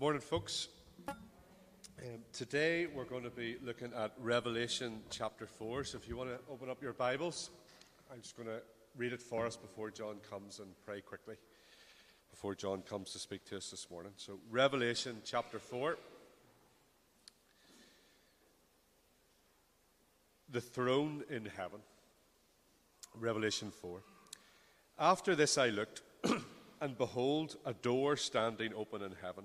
Morning, folks. Today we're going to be looking at Revelation chapter 4. So if you want to open up your Bibles, I'm just going to read it for us before John comes and pray quickly before John comes to speak to us this morning. So Revelation chapter 4. The throne in heaven. Revelation 4. After this I looked, and behold, a door standing open in heaven.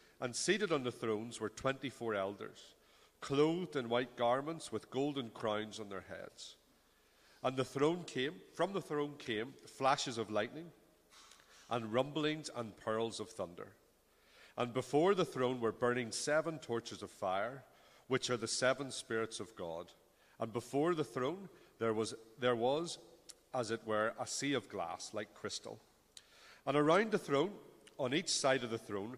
and seated on the thrones were 24 elders, clothed in white garments with golden crowns on their heads. And from the throne came flashes of lightning and rumblings and pearls of thunder. And before the throne were burning 7 torches of fire, which are the 7 spirits of God. And before the throne there was, as it were, a sea of glass like crystal. And around the throne, on each side of the throne,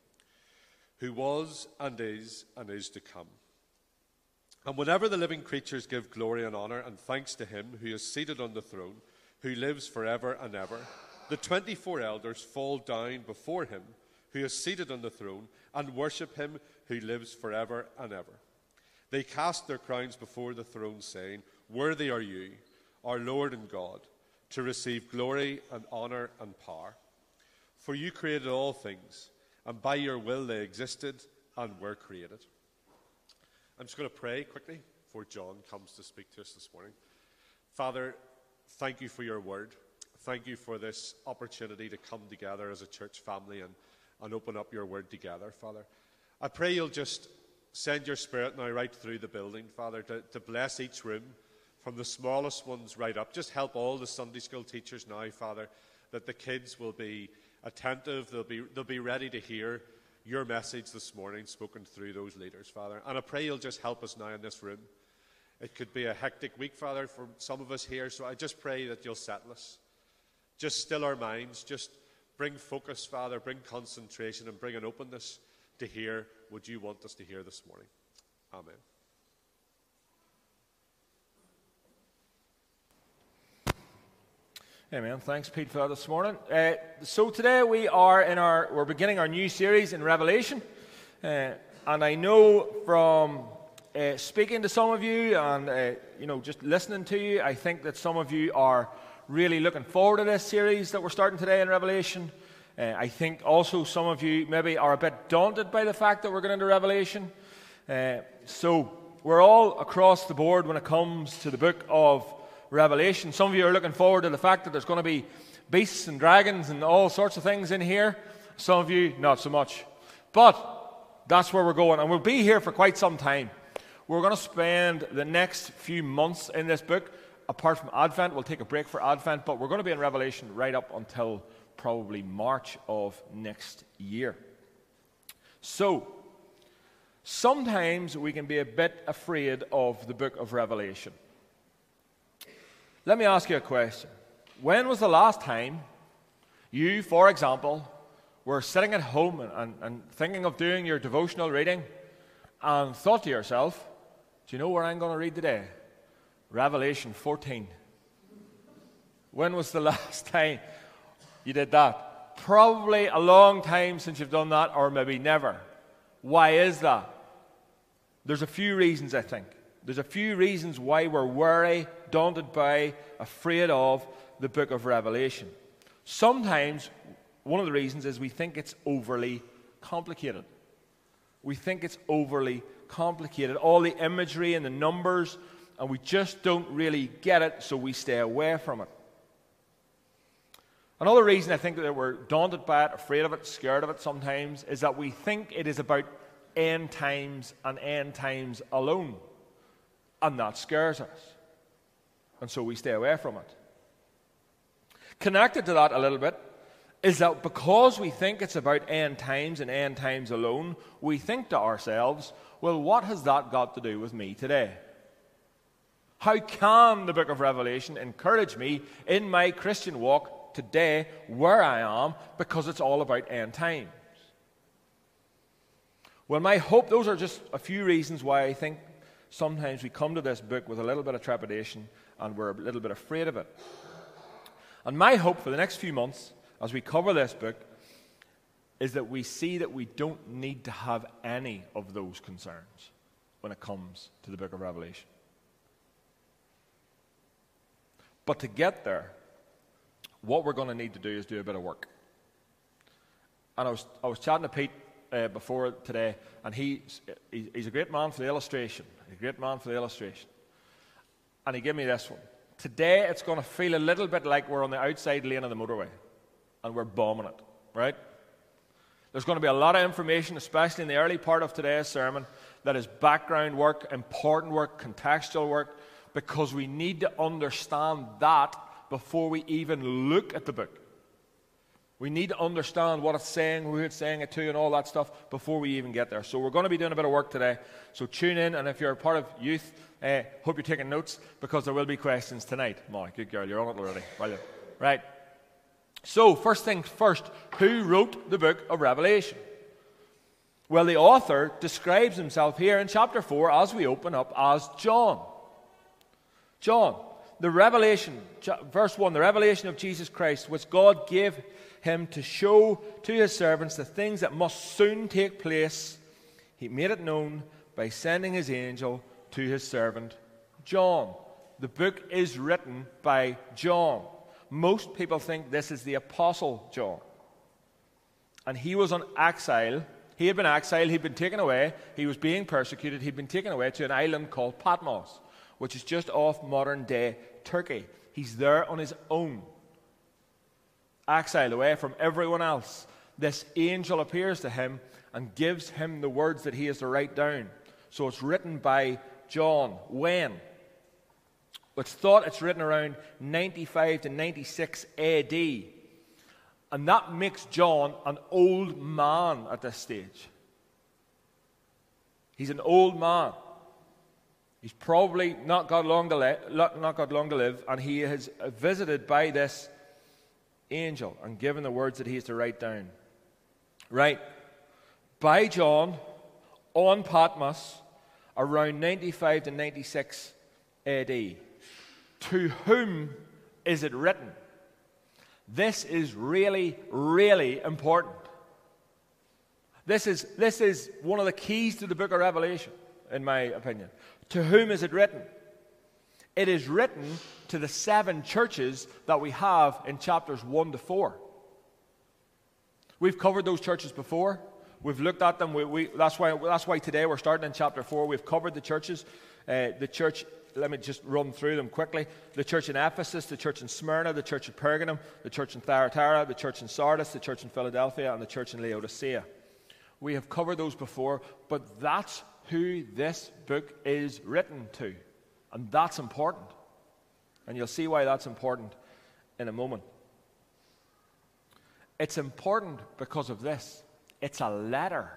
who was and is to come." And whenever the living creatures give glory and honor and thanks to him who is seated on the throne, who lives forever and ever, the 24 elders fall down before him who is seated on the throne and worship him who lives forever and ever. They cast their crowns before the throne, saying, "Worthy are you, our Lord and God, to receive glory and honor and power. For you created all things, and by your will they existed and were created." I'm just going to pray quickly before John comes to speak to us this morning. Father, thank you for your word. Thank you for this opportunity to come together as a church family and open up your word together, Father. I pray you'll just send your Spirit now right through the building, Father, to bless each room from the smallest ones right up. Just help all the Sunday school teachers now, Father, that the kids will be attentive, they'll be ready to hear your message this morning spoken through those leaders, Father. And I pray you'll just help us now in this room. It could be a hectic week, Father, for some of us here, so I just pray that you'll settle us. Just still our minds, just bring focus, Father, bring concentration and bring an openness to hear what you want us to hear this morning. Amen. Amen. Thanks, Pete, for that this morning. So today we're beginning our new series in Revelation, and I know from speaking to some of you and just listening to you, I think that some of you are really looking forward to this series that we're starting today in Revelation. I think also some of you maybe are a bit daunted by the fact that we're going into Revelation. So we're all across the board when it comes to the book of Revelation. Some of you are looking forward to the fact that there's going to be beasts and dragons and all sorts of things in here. Some of you, not so much. But that's where we're going, and we'll be here for quite some time. We're going to spend the next few months in this book. Apart from Advent, we'll take a break for Advent, but we're going to be in Revelation right up until probably March of next year. So, sometimes we can be a bit afraid of the book of Revelation. Let me ask you a question. When was the last time you, for example, were sitting at home and thinking of doing your devotional reading and thought to yourself, "Do you know where I'm going to read today? Revelation 14. When was the last time you did that? Probably a long time since you've done that, or maybe never. Why is that? There's a few reasons, I think. There's a few reasons why we're worried, daunted by, afraid of the book of Revelation. Sometimes one of the reasons is we think it's overly complicated. We think it's overly complicated. All the imagery and the numbers, and we just don't really get it, so we stay away from it. Another reason I think that we're daunted by it, afraid of it, scared of it sometimes, is that we think it is about end times and end times alone. And that scares us. And so we stay away from it. Connected to that a little bit is that because we think it's about end times and end times alone, we think to ourselves, well, what has that got to do with me today? How can the book of Revelation encourage me in my Christian walk today, where I am, because it's all about end times? Well, my hope, those are just a few reasons why I think sometimes we come to this book with a little bit of trepidation and we're a little bit afraid of it. And my hope for the next few months, as we cover this book, is that we see that we don't need to have any of those concerns when it comes to the book of Revelation. But to get there, what we're going to need to do is do a bit of work. And I was chatting to Pete before today, and he's a great man for the illustration. And he gave me this one. Today it's going to feel a little bit like we're on the outside lane of the motorway, and we're bombing it, right? There's going to be a lot of information, especially in the early part of today's sermon, that is background work, important work, contextual work, because we need to understand that before we even look at the book. We need to understand what it's saying, who it's saying it to, and all that stuff before we even get there. So we're going to be doing a bit of work today. So tune in, and if you're a part of youth, hope you're taking notes, because there will be questions tonight. My good girl, you're on it already. Brilliant. Right. So first things first, who wrote the book of Revelation? Well, the author describes himself here in chapter 4 as we open up as John. John. The revelation, verse 1, the revelation of Jesus Christ, which God gave him to show to his servants the things that must soon take place, he made it known by sending his angel to his servant John. The book is written by John. Most people think this is the Apostle John. And he was on exile. He had been exiled. He'd been taken away. He was being persecuted. He'd been taken away to an island called Patmos, which is just off modern-day Turkey. He's there on his own, exiled away from everyone else. This angel appears to him and gives him the words that he is to write down. So it's written by John. When? It's thought it's written around 95 to 96 AD. And that makes John an old man at this stage. He's an old man. He's probably not got long to live, and he is visited by this angel and given the words that he is to write down. Right. By John, on Patmos, around 95 to 96 AD. To whom is it written? This is really, really important. This is one of the keys to the book of Revelation, in my opinion. To whom is it written? It is written to the 7 churches that we have in chapters 1 to 4. We've covered those churches before. We've looked at them. That's why today we're starting in chapter 4. We've covered the churches. Let me just run through them quickly. The church in Ephesus, the church in Smyrna, the church in Pergamum, the church in Thyatira, the church in Sardis, the church in Philadelphia, and the church in Laodicea. We have covered those before, but that's who this book is written to. And that's important. And you'll see why that's important in a moment. It's important because of this. It's a letter.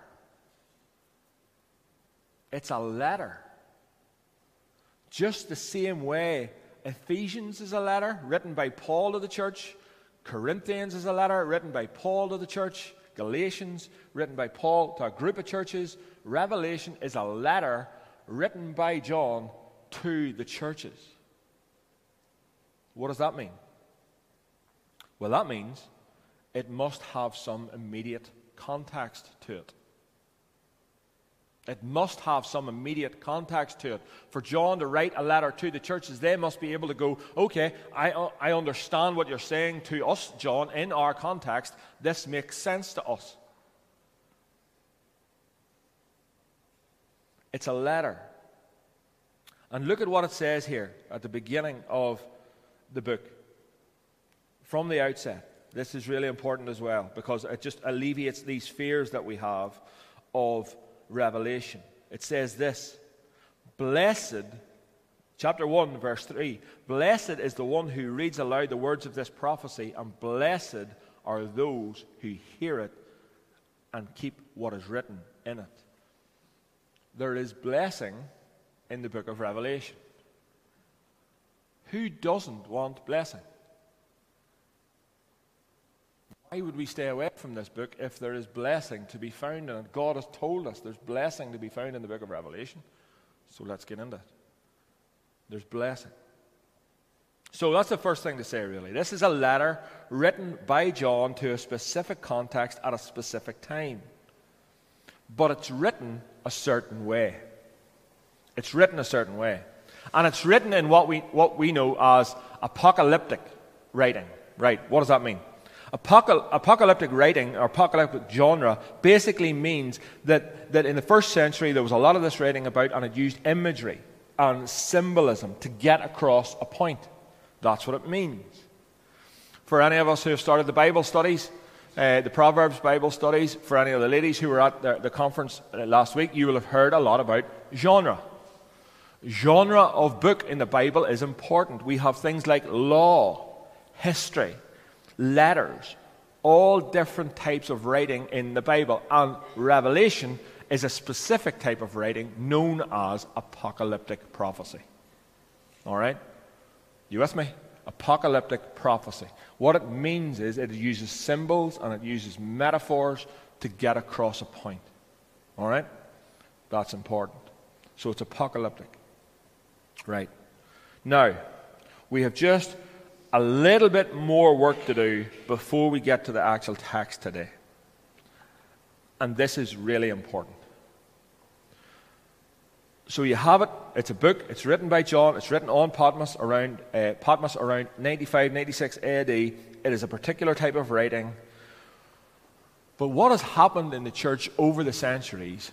It's a letter. Just the same way Ephesians is a letter written by Paul to the church. Corinthians is a letter written by Paul to the church. Galatians, written by Paul to a group of churches. Revelation is a letter written by John to the churches. What does that mean? Well, that means it must have some immediate context to it. It must have some immediate context to it. For John to write a letter to the churches, they must be able to go, okay, I understand what you're saying to us, John, in our context. This makes sense to us. It's a letter. And look at what it says here at the beginning of the book. From the outset, this is really important as well, because it just alleviates these fears that we have of revelation. It says this, blessed, chapter 1, verse 3, blessed is the one who reads aloud the words of this prophecy, and blessed are those who hear it and keep what is written in it. There is blessing in the book of Revelation. Who doesn't want blessing? Why would we stay away from this book if there is blessing to be found in it? God has told us there's blessing to be found in the book of Revelation. So let's get into it. There's blessing. So that's the first thing to say, really. This is a letter written by John to a specific context at a specific time. But it's written a certain way. It's written a certain way. And it's written in what we know as apocalyptic writing. Right, what does that mean? Apocalyptic writing, or apocalyptic genre, basically means that in the first century there was a lot of this writing about, and it used imagery and symbolism to get across a point. That's what it means. For any of us who have started the Bible studies, the Proverbs Bible studies, for any of the ladies who were at the conference last week, you will have heard a lot about genre. Genre of book in the Bible is important. We have things like law, history, letters, all different types of writing in the Bible. And Revelation is a specific type of writing known as apocalyptic prophecy. All right? You with me? Apocalyptic prophecy. What it means is it uses symbols and it uses metaphors to get across a point. All right? That's important. So it's apocalyptic. Right. Now, we have just a little bit more work to do before we get to the actual text today. And this is really important. So you have it. It's a book. It's written by John. It's written on Patmos around 95, 96 AD. It is a particular type of writing. But what has happened in the church over the centuries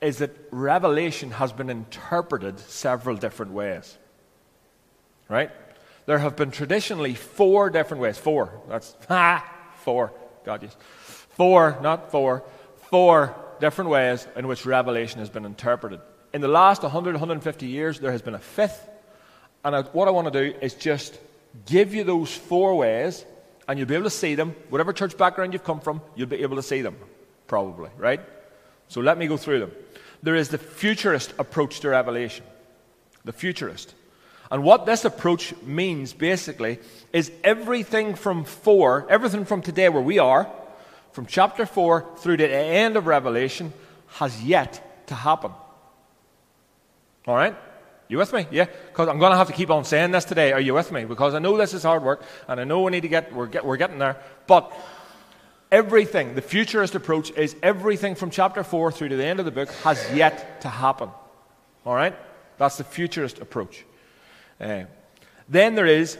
is that Revelation has been interpreted several different ways. Right? There have been traditionally four different ways. Four. That's four. God, yes. Four, not four. Four different ways in which Revelation has been interpreted. In the last 100, 150 years, there has been a fifth. And what I want to do is just give you those four ways, and you'll be able to see them. Whatever church background you've come from, you'll be able to see them, probably, right? So let me go through them. There is the futurist approach to Revelation. The futurist. And what this approach means, basically, is everything from today where we are, from chapter 4 through to the end of Revelation, has yet to happen. All right? You with me? Yeah? Because I'm going to have to keep on saying this today. Are you with me? Because I know this is hard work, and I know we need to we're getting there. But everything, the futurist approach is everything from chapter 4 through to the end of the book has yet to happen. All right? That's the futurist approach. Then there is,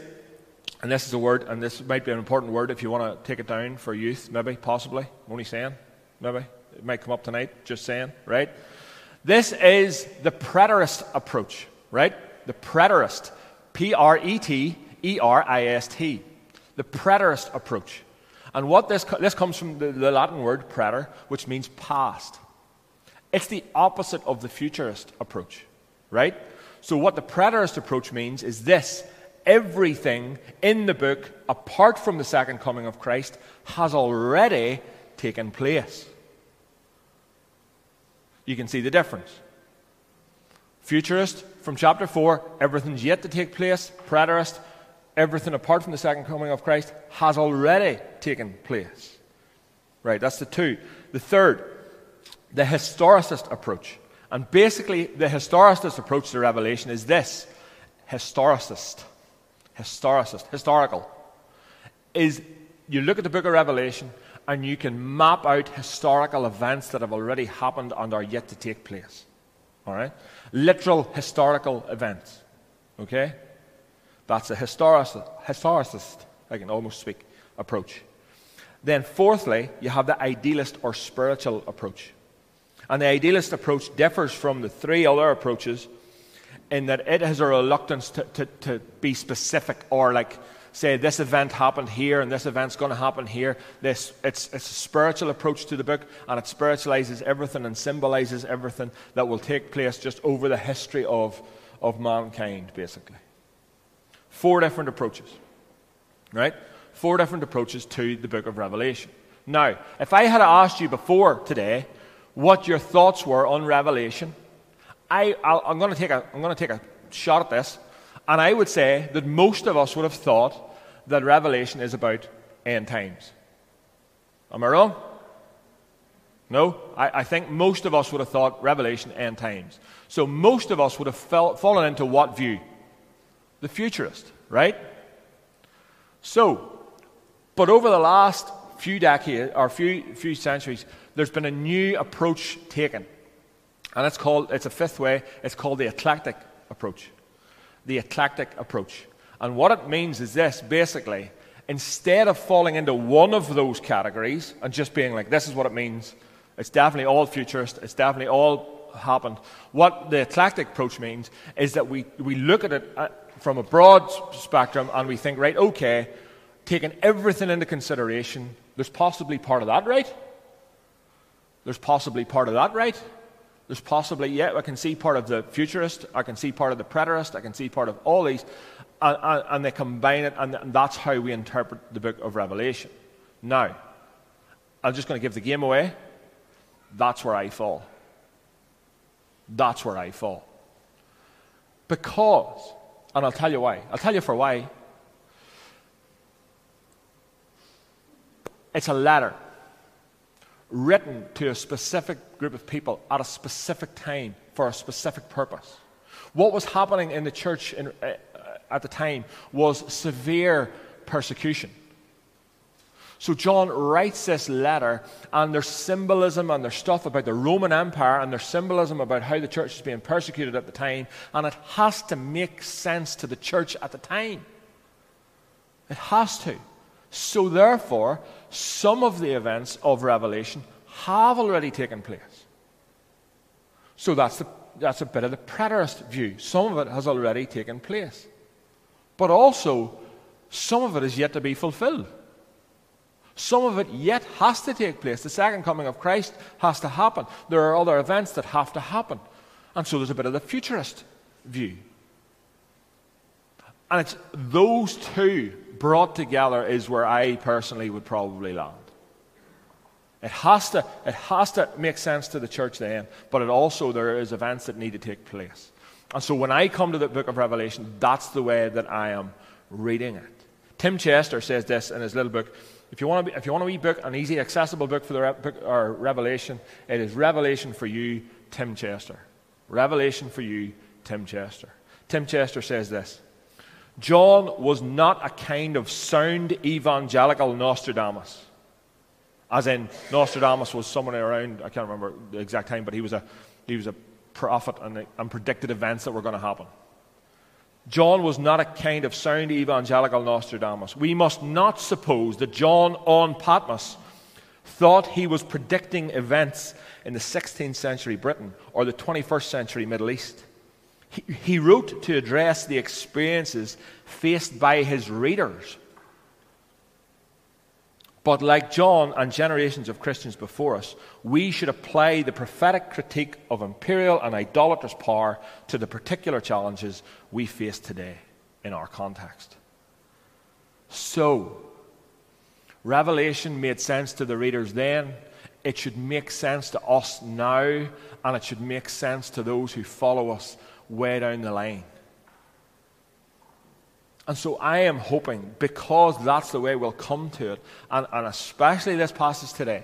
and this is a word, and this might be an important word if you want to take it down for youth, maybe, possibly. I'm only saying, maybe. It might come up tonight, just saying, right? This is the preterist approach, right? The preterist, P-R-E-T-E-R-I-S-T, the preterist approach. And what this comes from the Latin word preter, which means past. It's the opposite of the futurist approach, right? So what the preterist approach means is this. Everything in the book, apart from the second coming of Christ, has already taken place. You can see the difference. Futurist, from chapter 4, everything's yet to take place. Preterist, everything apart from the second coming of Christ has already taken place. Right, that's the two. The third, the historicist approach. And basically, the historicist approach to Revelation is this. Historical. Is you look at the book of Revelation and you can map out historical events that have already happened and are yet to take place. All right? Literal historical events. Okay? That's a historicist, I can almost speak, approach. Then fourthly, you have the idealist or spiritual approach. And the idealist approach differs from the three other approaches in that it has a reluctance to be specific, or like say this event happened here and this event's going to happen here. It's a spiritual approach to the book, and it spiritualizes everything and symbolizes everything that will take place just over the history of mankind, basically. Four different approaches, right? Four different approaches to the book of Revelation. Now, if I had asked you before today what your thoughts were on Revelation, I'm going to take a shot at this, and I would say that most of us would have thought that Revelation is about end times. Am I wrong? No? I think most of us would have thought Revelation, end times. So most of us would have fallen into what view? The futurist, right? So, but over the last few decades, or few centuries, there's been a new approach taken. And it's a fifth way. It's called the eclectic approach. The eclectic approach. And what it means is this, basically, instead of falling into one of those categories and just being like, this is what it means, it's definitely all futurist, it's definitely all happened, what the eclectic approach means is that we look at it from a broad spectrum and we think, right, okay, taking everything into consideration, there's possibly part of that, right? There's possibly part of that, right? There's possibly, yeah, I can see part of the futurist, I can see part of the preterist, I can see part of all these, and they combine it, and that's how we interpret the book of Revelation. Now, I'm just going to give the game away. That's where I fall. That's where I fall. Because, and I'll tell you why. I'll tell you for why. It's a letter written to a specific group of people at a specific time for a specific purpose. What was happening in the church at the time was severe persecution. So John writes this letter, and there's symbolism and there's stuff about the Roman Empire, and there's symbolism about how the church is being persecuted at the time, and it has to make sense to the church at the time. It has to. So therefore, some of the events of Revelation have already taken place. So that's a bit of the preterist view. Some of it has already taken place. But also, some of it is yet to be fulfilled. Some of it yet has to take place. The second coming of Christ has to happen. There are other events that have to happen. And so there's a bit of the futurist view. And it's those two brought together is where I personally would probably land. It has to make sense to the church then, but it also there is events that need to take place. And so when I come to the book of Revelation, that's the way that I am reading it. Tim Chester says this in his little book. If you want a wee book, an easy, accessible book for the Revelation, it is Revelation for You, Tim Chester. Revelation for You, Tim Chester. Tim Chester says this: John was not a kind of sound evangelical Nostradamus. As in, Nostradamus was someone around, I can't remember the exact time, but he was a prophet and predicted events that were going to happen. John was not a kind of sound evangelical Nostradamus. We must not suppose that John on Patmos thought he was predicting events in the 16th century Britain or the 21st century Middle East. He wrote to address the experiences faced by his readers. But like John and generations of Christians before us, we should apply the prophetic critique of imperial and idolatrous power to the particular challenges we face today in our context. So, Revelation made sense to the readers then. It should make sense to us now, and it should make sense to those who follow us way down the line. And so I am hoping, because that's the way we'll come to it, and especially this passage today,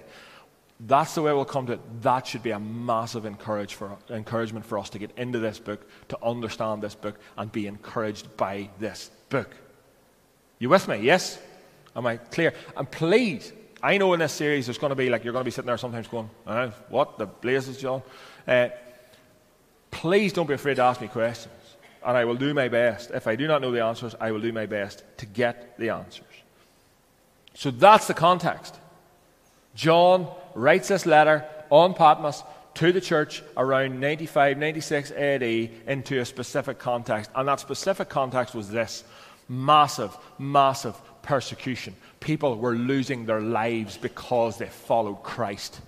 that's the way we'll come to it. That should be a massive encouragement for us to get into this book, to understand this book, and be encouraged by this book. You with me? Yes? Am I clear? And please, I know in this series there's going to be like, you're going to be sitting there sometimes going, what the blazes, John? Please don't be afraid to ask me questions, and I will do my best. If I do not know the answers, I will do my best to get the answers. So that's the context. John writes this letter on Patmos to the church around 95, 96 AD into a specific context. And that specific context was this: massive persecution. People were losing their lives because they followed Christ.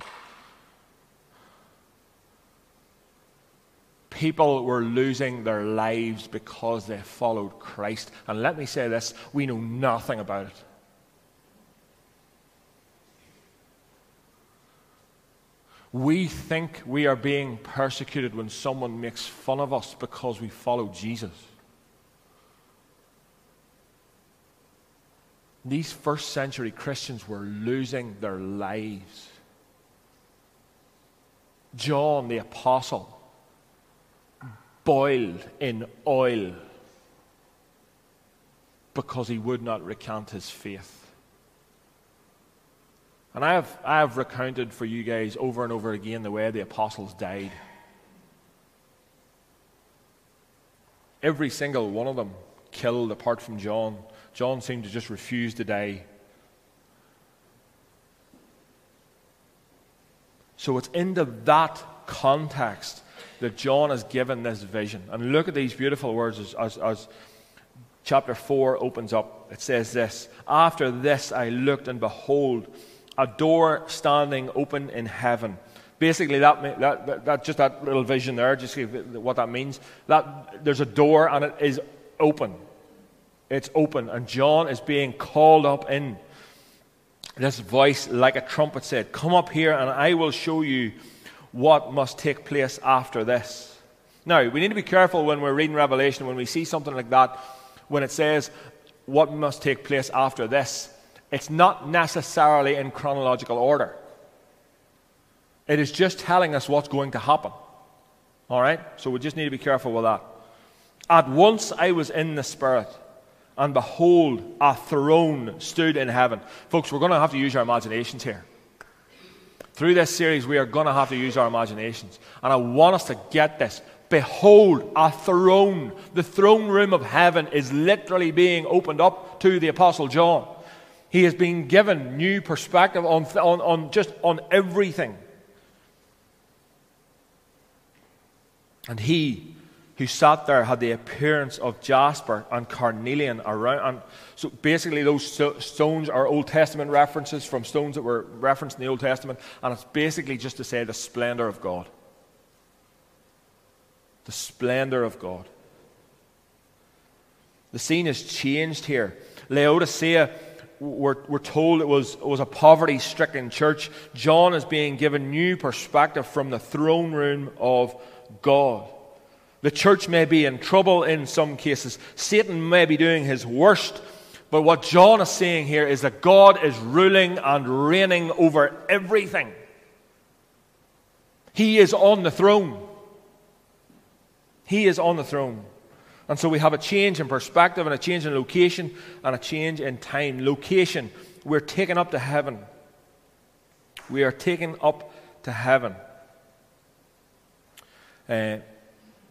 People were losing their lives because they followed Christ. And let me say this, we know nothing about it. We think we are being persecuted when someone makes fun of us because we follow Jesus. These first century Christians were losing their lives. John the Apostle, boiled in oil because he would not recant his faith. And I have recounted for you guys over and over again the way the apostles died. Every single one of them killed apart from John. John seemed to just refuse to die. So it's into that context that John has given this vision. And look at these beautiful words as chapter 4 opens up. It says this: "After this I looked, and behold, a door standing open in heaven." Basically, that little vision there, just what that means. That there's a door and it is open. It's open, and John is being called up in. This voice like a trumpet said, "Come up here, and I will show you what must take place after this." Now, we need to be careful when we're reading Revelation, when we see something like that, when it says what must take place after this. It's not necessarily in chronological order. It is just telling us what's going to happen. All right? So we just need to be careful with that. "At once I was in the Spirit, and behold, a throne stood in heaven." Folks, we're going to have to use our imaginations here. Through this series, we are going to have to use our imaginations. And I want us to get this. Behold, a throne. The throne room of heaven is literally being opened up to the Apostle John. He has been given new perspective on everything. "And he who sat there had the appearance of jasper and carnelian" around. And so basically those stones are Old Testament references from stones that were referenced in the Old Testament. And it's basically just to say the splendor of God. The splendor of God. The scene is changed here. Laodicea, we're told it was a poverty-stricken church. John is being given new perspective from the throne room of God. The church may be in trouble in some cases. Satan may be doing his worst. But what John is saying here is that God is ruling and reigning over everything. He is on the throne. He is on the throne. And so we have a change in perspective and a change in location and a change in time. Location, we're taken up to heaven. We are taken up to heaven.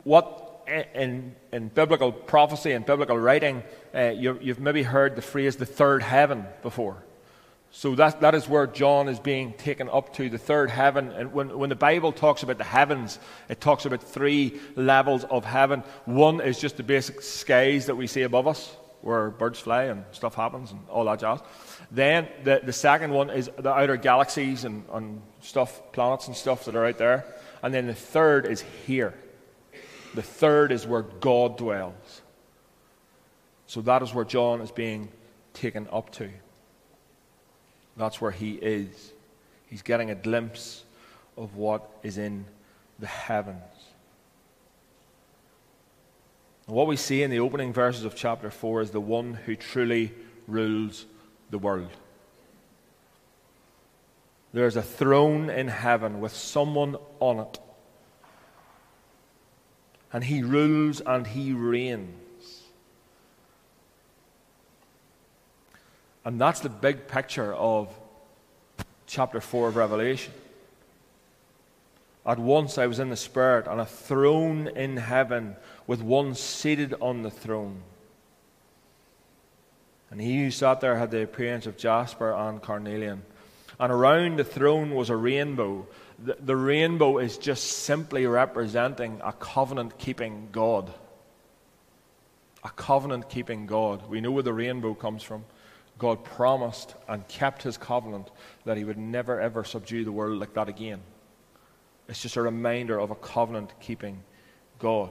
What in biblical prophecy and biblical writing, you've maybe heard the phrase "the third heaven" before. So that is where John is being taken up to, the third heaven. And when the Bible talks about the heavens, it talks about three levels of heaven. One is just the basic skies that we see above us, where birds fly and stuff happens and all that jazz. Then the second one is the outer galaxies and stuff, planets and stuff that are out there. And then the third is here. The third is where God dwells. So that is where John is being taken up to. That's where he is. He's getting a glimpse of what is in the heavens. And what we see in the opening verses of chapter 4 is the one who truly rules the world. There is a throne in heaven with someone on it. And he rules and he reigns. And that's the big picture of chapter 4 of Revelation. "At once I was in the Spirit, and a throne in heaven with one seated on the throne. And he who sat there had the appearance of jasper and carnelian. And around the throne was a rainbow the rainbow is just simply representing a covenant-keeping God. A covenant-keeping God. We know where the rainbow comes from. God promised and kept his covenant that he would never, ever subdue the world like that again. It's just a reminder of a covenant-keeping God.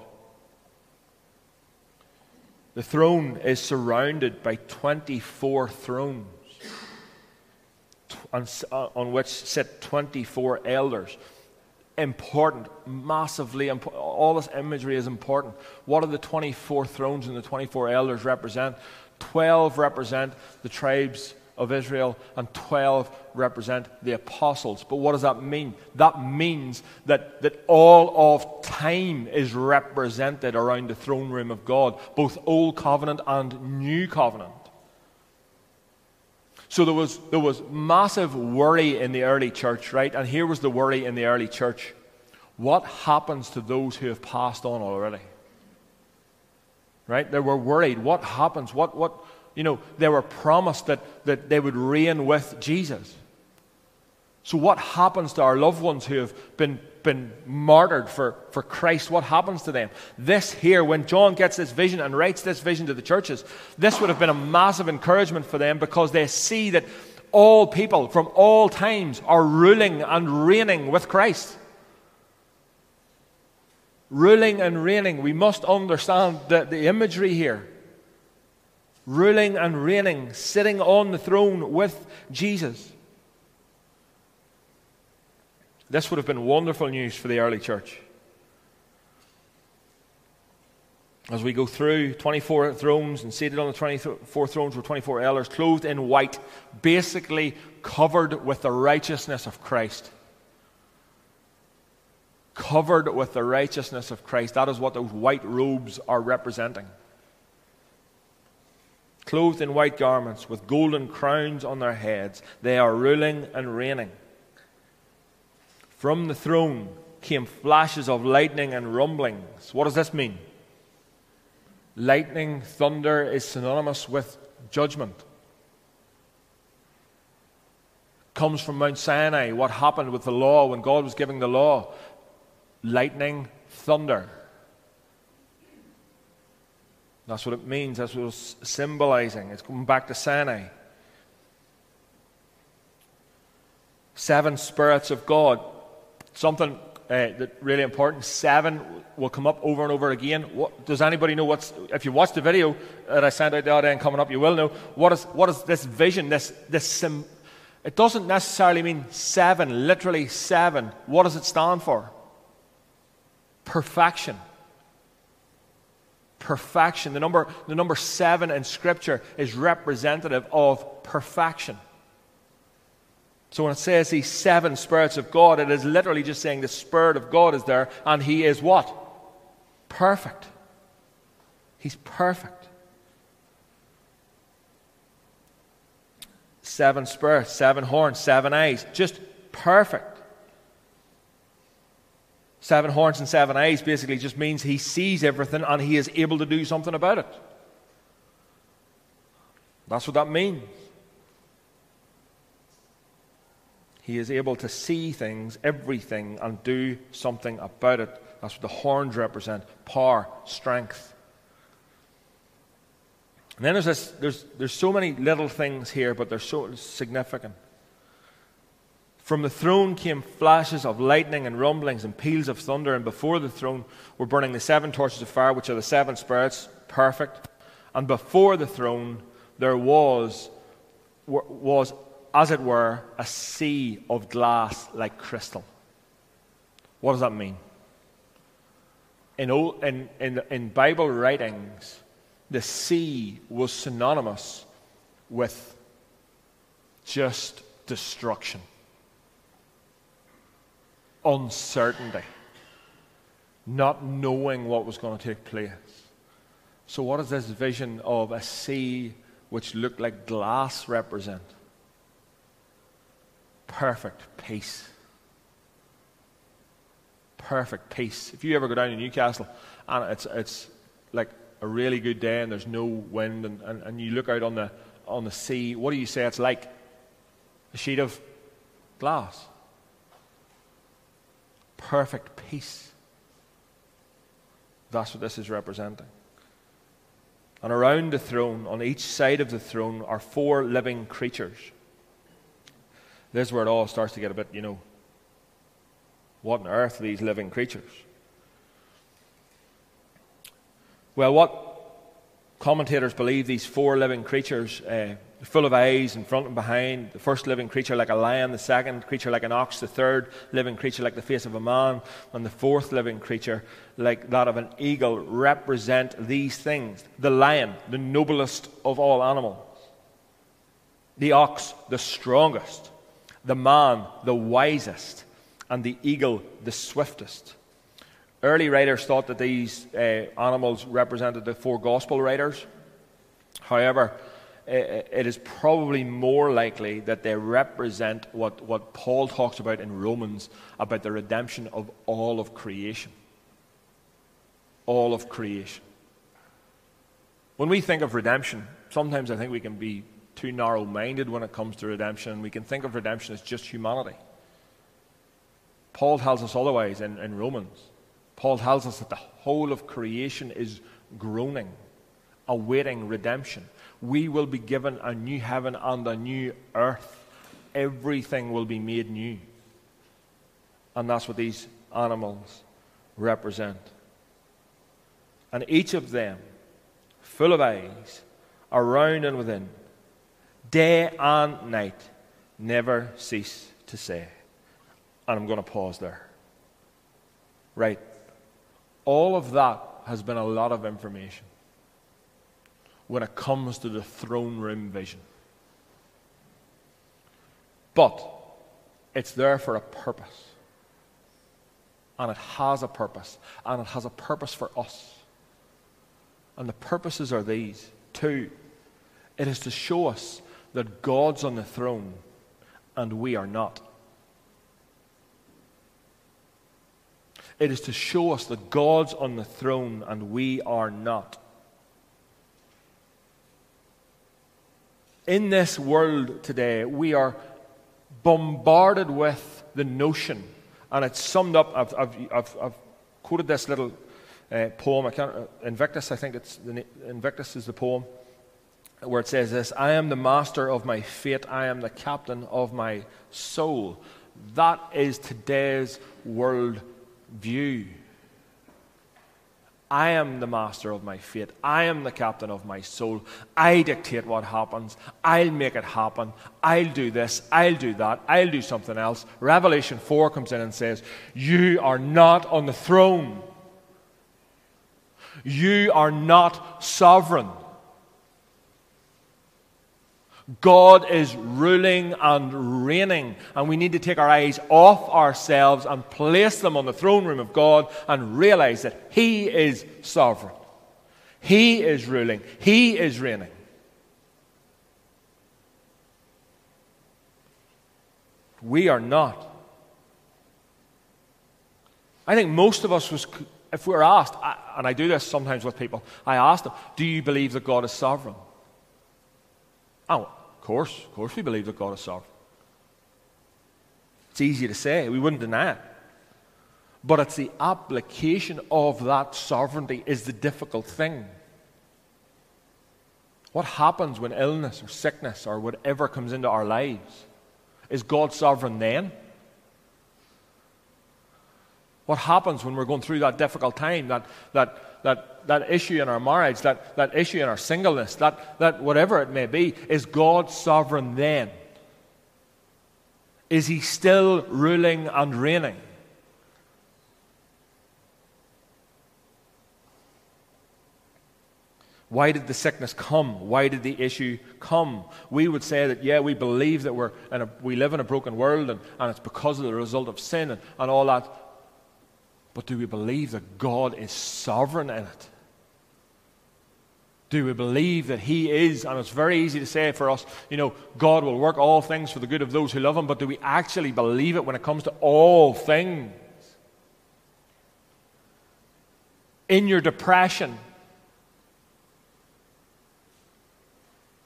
The throne is surrounded by 24 thrones on which sit 24 elders. Important, massively important. All this imagery is important. What do the 24 thrones and the 24 elders represent? 12 represent the tribes of Israel and 12 represent the apostles. But what does that mean? That means that all of time is represented around the throne room of God, both Old Covenant and New Covenant. So there was massive worry in the early church, right? And here was the worry in the early church. What happens to those who have passed on already? Right? They were worried. What happens? What? You know, they were promised that they would reign with Jesus. So what happens to our loved ones who have been martyred for Christ? What happens to them? This here, when John gets this vision and writes this vision to the churches, this would have been a massive encouragement for them because they see that all people from all times are ruling and reigning with Christ. Ruling and reigning. We must understand the imagery here. Ruling and reigning, sitting on the throne with Jesus. This would have been wonderful news for the early church. As we go through, 24 thrones, and seated on the 24 thrones were 24 elders, clothed in white, basically covered with the righteousness of Christ. Covered with the righteousness of Christ. That is what those white robes are representing. Clothed in white garments with golden crowns on their heads, they are ruling and reigning. From the throne came flashes of lightning and rumblings. What does this mean? Lightning, thunder is synonymous with judgment. It comes from Mount Sinai. What happened with the law when God was giving the law? Lightning, thunder. That's what it means. That's what it's symbolizing. It's going back to Sinai. 7 spirits of God. Something that's really important. 7 will come up over and over again. Does anybody know if you watch the video that I sent out the other day and coming up, you will know. What is this vision? It doesn't necessarily mean 7, literally 7. What does it stand for? Perfection. Perfection. The number 7 in Scripture is representative of perfection. So when it says these 7 spirits of God, it is literally just saying the Spirit of God is there, and He is what? Perfect. He's perfect. 7 spirits, 7 horns, 7 eyes. Just perfect. 7 horns and 7 eyes basically just means he sees everything and he is able to do something about it. That's what that means. He is able to see things, everything, and do something about it. That's what the horns represent. Power, strength. And then there's so many little things here, but they're so significant. From the throne came flashes of lightning and rumblings and peals of thunder, and before the throne were burning the 7 torches of fire, which are the 7 spirits, perfect. And before the throne there was, as it were, a sea of glass like crystal. What does that mean? In Bible writings, the sea was synonymous with just destruction. Uncertainty, not knowing what was going to take place. So what does this vision of a sea which looked like glass represent? Perfect peace. Perfect peace. If you ever go down to Newcastle and it's like a really good day and there's no wind and you look out on the sea, what do you say it's like? A sheet of glass. perfect peace. That's what this is representing. And around the throne, on each side of the throne, are four living creatures. This is where it all starts to get a bit, you know, what on earth are these living creatures? Well, what commentators believe these four living creatures, full of eyes in front and behind, the first living creature like a lion, the second creature like an ox, the third living creature like the face of a man, and the fourth living creature like that of an eagle, represent these things. The lion, the noblest of all animals. The ox, the strongest. The man, the wisest. And the eagle, the swiftest. Early writers thought that these animals represented the four gospel writers. However, it is probably more likely that they represent what Paul talks about in Romans about the redemption of all of creation. All of creation. When we think of redemption, sometimes I think we can be too narrow-minded when it comes to redemption. We can think of redemption as just humanity. Paul tells us otherwise in Romans. Paul tells us that the whole of creation is groaning, awaiting redemption. We will be given a new heaven and a new earth. Everything will be made new. And that's what these animals represent. And each of them, full of eyes, around and within, day and night, never cease to say. And I'm going to pause there. Right. All of that has been a lot of information when it comes to the throne room vision. But it's there for a purpose. And it has a purpose. And it has a purpose for us. And the purposes are these. Two, it is to show us that God's on the throne and we are not. It is to show us that God's on the throne and we are not. In this world today, we are bombarded with the notion, and it's summed up, I've quoted this little poem, Invictus, I think it's, Invictus is the poem, where it says this, I am the master of my fate, I am the captain of my soul. That is today's world view. I am the master of my fate. I am the captain of my soul. I dictate what happens. I'll make it happen. I'll do this. I'll do that. I'll do something else. Revelation 4 comes in and says, you are not on the throne. You are not sovereign. God is ruling and reigning, and we need to take our eyes off ourselves and place them on the throne room of God and realize that He is sovereign. He is ruling. He is reigning. We are not. I think most of us, if we were asked, and I do this sometimes with people, I ask them, do you believe that God is sovereign? Oh, of course we believe that God is sovereign. It's easy to say. We wouldn't deny it. But it's the application of that sovereignty is the difficult thing. What happens when illness or sickness or whatever comes into our lives? Is God sovereign then? What happens when we're going through that difficult time, that issue in our marriage, that issue in our singleness, that whatever it may be? Is God sovereign then? Is He still ruling and reigning? Why did the sickness come? Why did the issue come? We would say that, yeah, we believe that we live in a broken world and it's because of the result of sin and all that. But do we believe that God is sovereign in it? Do we believe that He is? And it's very easy to say for us, you know, God will work all things for the good of those who love Him, but do we actually believe it when it comes to all things? In your depression,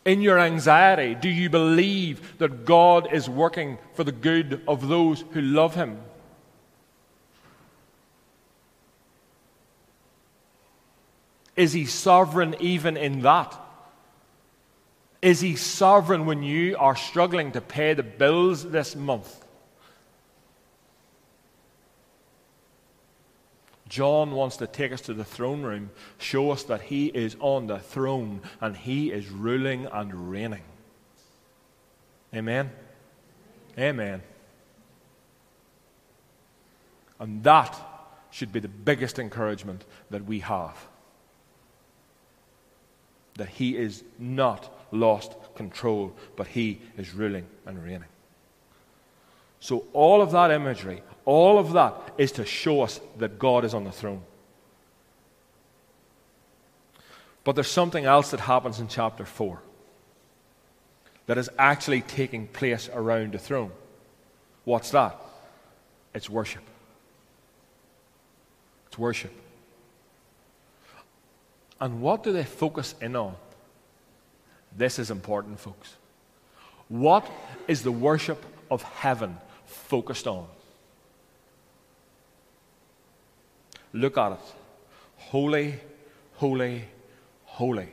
in your anxiety, do you believe that God is working for the good of those who love Him? Is He sovereign even in that? Is He sovereign when you are struggling to pay the bills this month? John wants to take us to the throne room, show us that He is on the throne and He is ruling and reigning. Amen? Amen. And that should be the biggest encouragement that we have. That He is not lost control, but He is ruling and reigning. So all of that imagery, all of that is to show us that God is on the throne. But there's something else that happens in chapter 4 that is actually taking place around the throne. What's that? It's worship. It's worship. And what do they focus in on? This is important, folks. What is the worship of heaven focused on? Look at it. Holy, holy, holy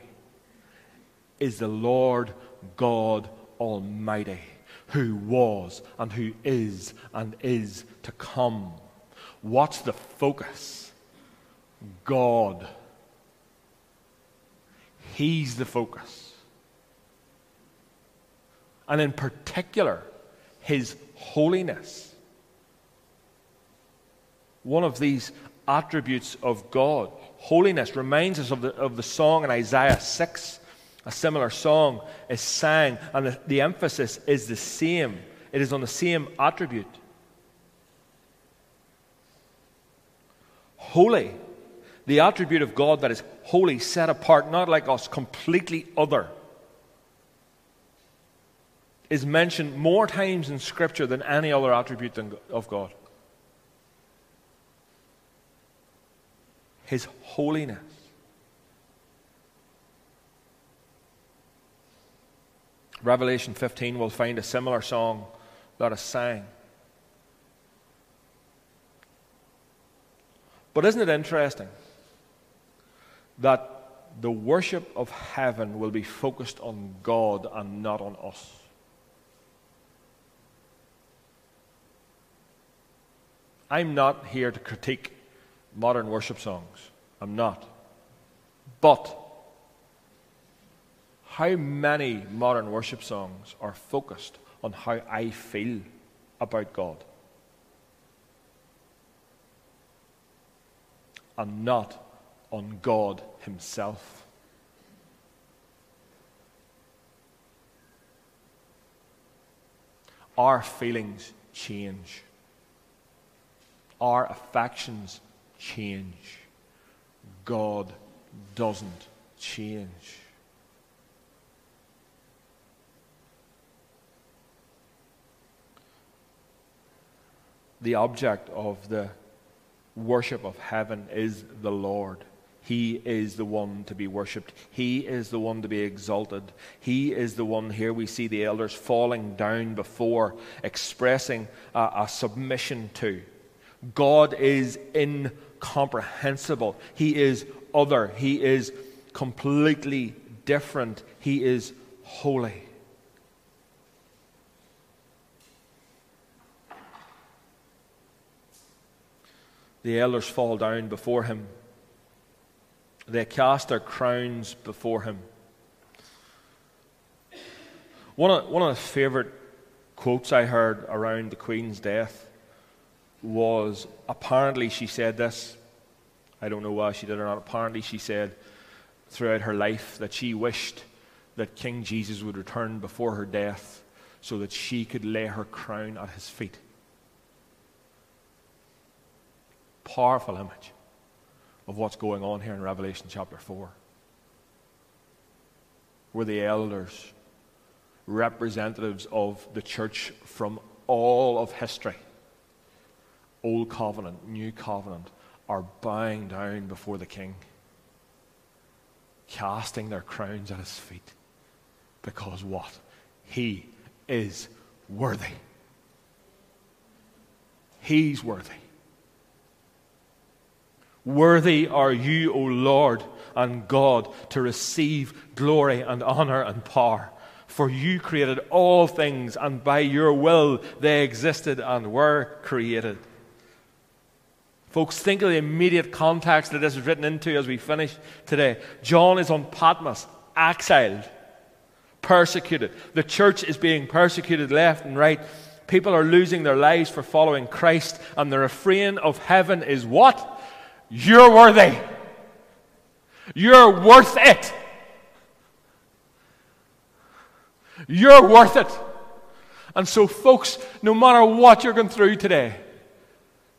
is the Lord God Almighty, who was and who is to come. What's the focus? God. He's the focus. And in particular, His holiness. One of these attributes of God, holiness, reminds us of the song in Isaiah 6. A similar song is sang, and the emphasis is the same. It is on the same attribute. Holy. The attribute of God that is holy, set apart, not like us, completely other, is mentioned more times in Scripture than any other attribute of God. His holiness. Revelation 15 will find a similar song that is sang. But isn't it interesting that the worship of heaven will be focused on God and not on us? I'm not here to critique modern worship songs. I'm not. But how many modern worship songs are focused on how I feel about God and not on God Himself? Our feelings change. Our affections change. God doesn't change. The object of the worship of heaven is the Lord. He is the one to be worshipped. He is the one to be exalted. He is the one. Here we see the elders falling down before, expressing a submission to. God is incomprehensible. He is other. He is completely different. He is holy. The elders fall down before Him. They cast their crowns before Him. One of the favourite quotes I heard around the Queen's death was, apparently she said this, I don't know why she did it or not, apparently she said throughout her life that she wished that King Jesus would return before her death so that she could lay her crown at His feet. Powerful image of what's going on here in Revelation chapter 4, where the elders, representatives of the church from all of history, Old Covenant, New Covenant, are bowing down before the King, casting their crowns at His feet, because what? He is worthy. He's worthy. Worthy are you, O Lord and God, to receive glory and honor and power. For you created all things, and by your will they existed and were created. Folks, think of the immediate context that this is written into as we finish today. John is on Patmos, exiled, persecuted. The church is being persecuted left and right. People are losing their lives for following Christ, and the refrain of heaven is what? You're worthy. You're worth it. You're worth it. And so, folks, no matter what you're going through today,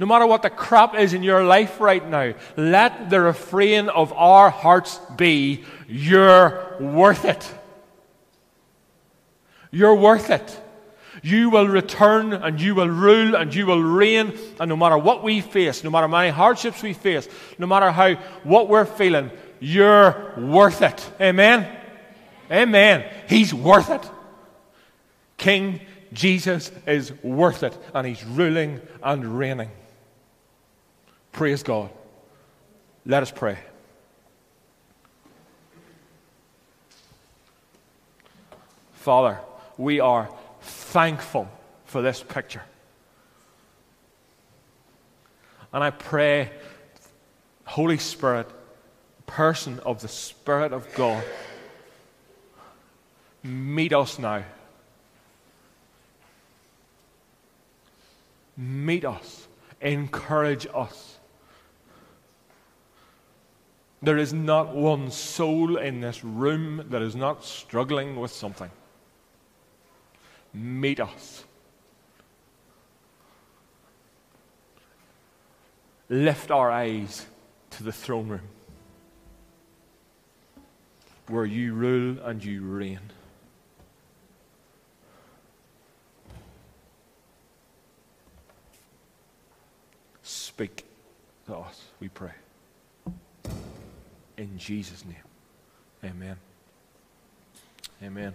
no matter what the crap is in your life right now, let the refrain of our hearts be, you're worth it. You're worth it. You will return and you will rule and you will reign. And no matter what we face, no matter how many hardships we face, no matter how what we're feeling, you're worth it. Amen? Amen. He's worth it. King Jesus is worth it, and he's ruling and reigning. Praise God. Let us pray. Father, we are thankful for this picture. And I pray, Holy Spirit, person of the Spirit of God, meet us now. Meet us. Encourage us. There is not one soul in this room that is not struggling with something. Meet us. Lift our eyes to the throne room where you rule and you reign. Speak to us, we pray. In Jesus' name. Amen. Amen.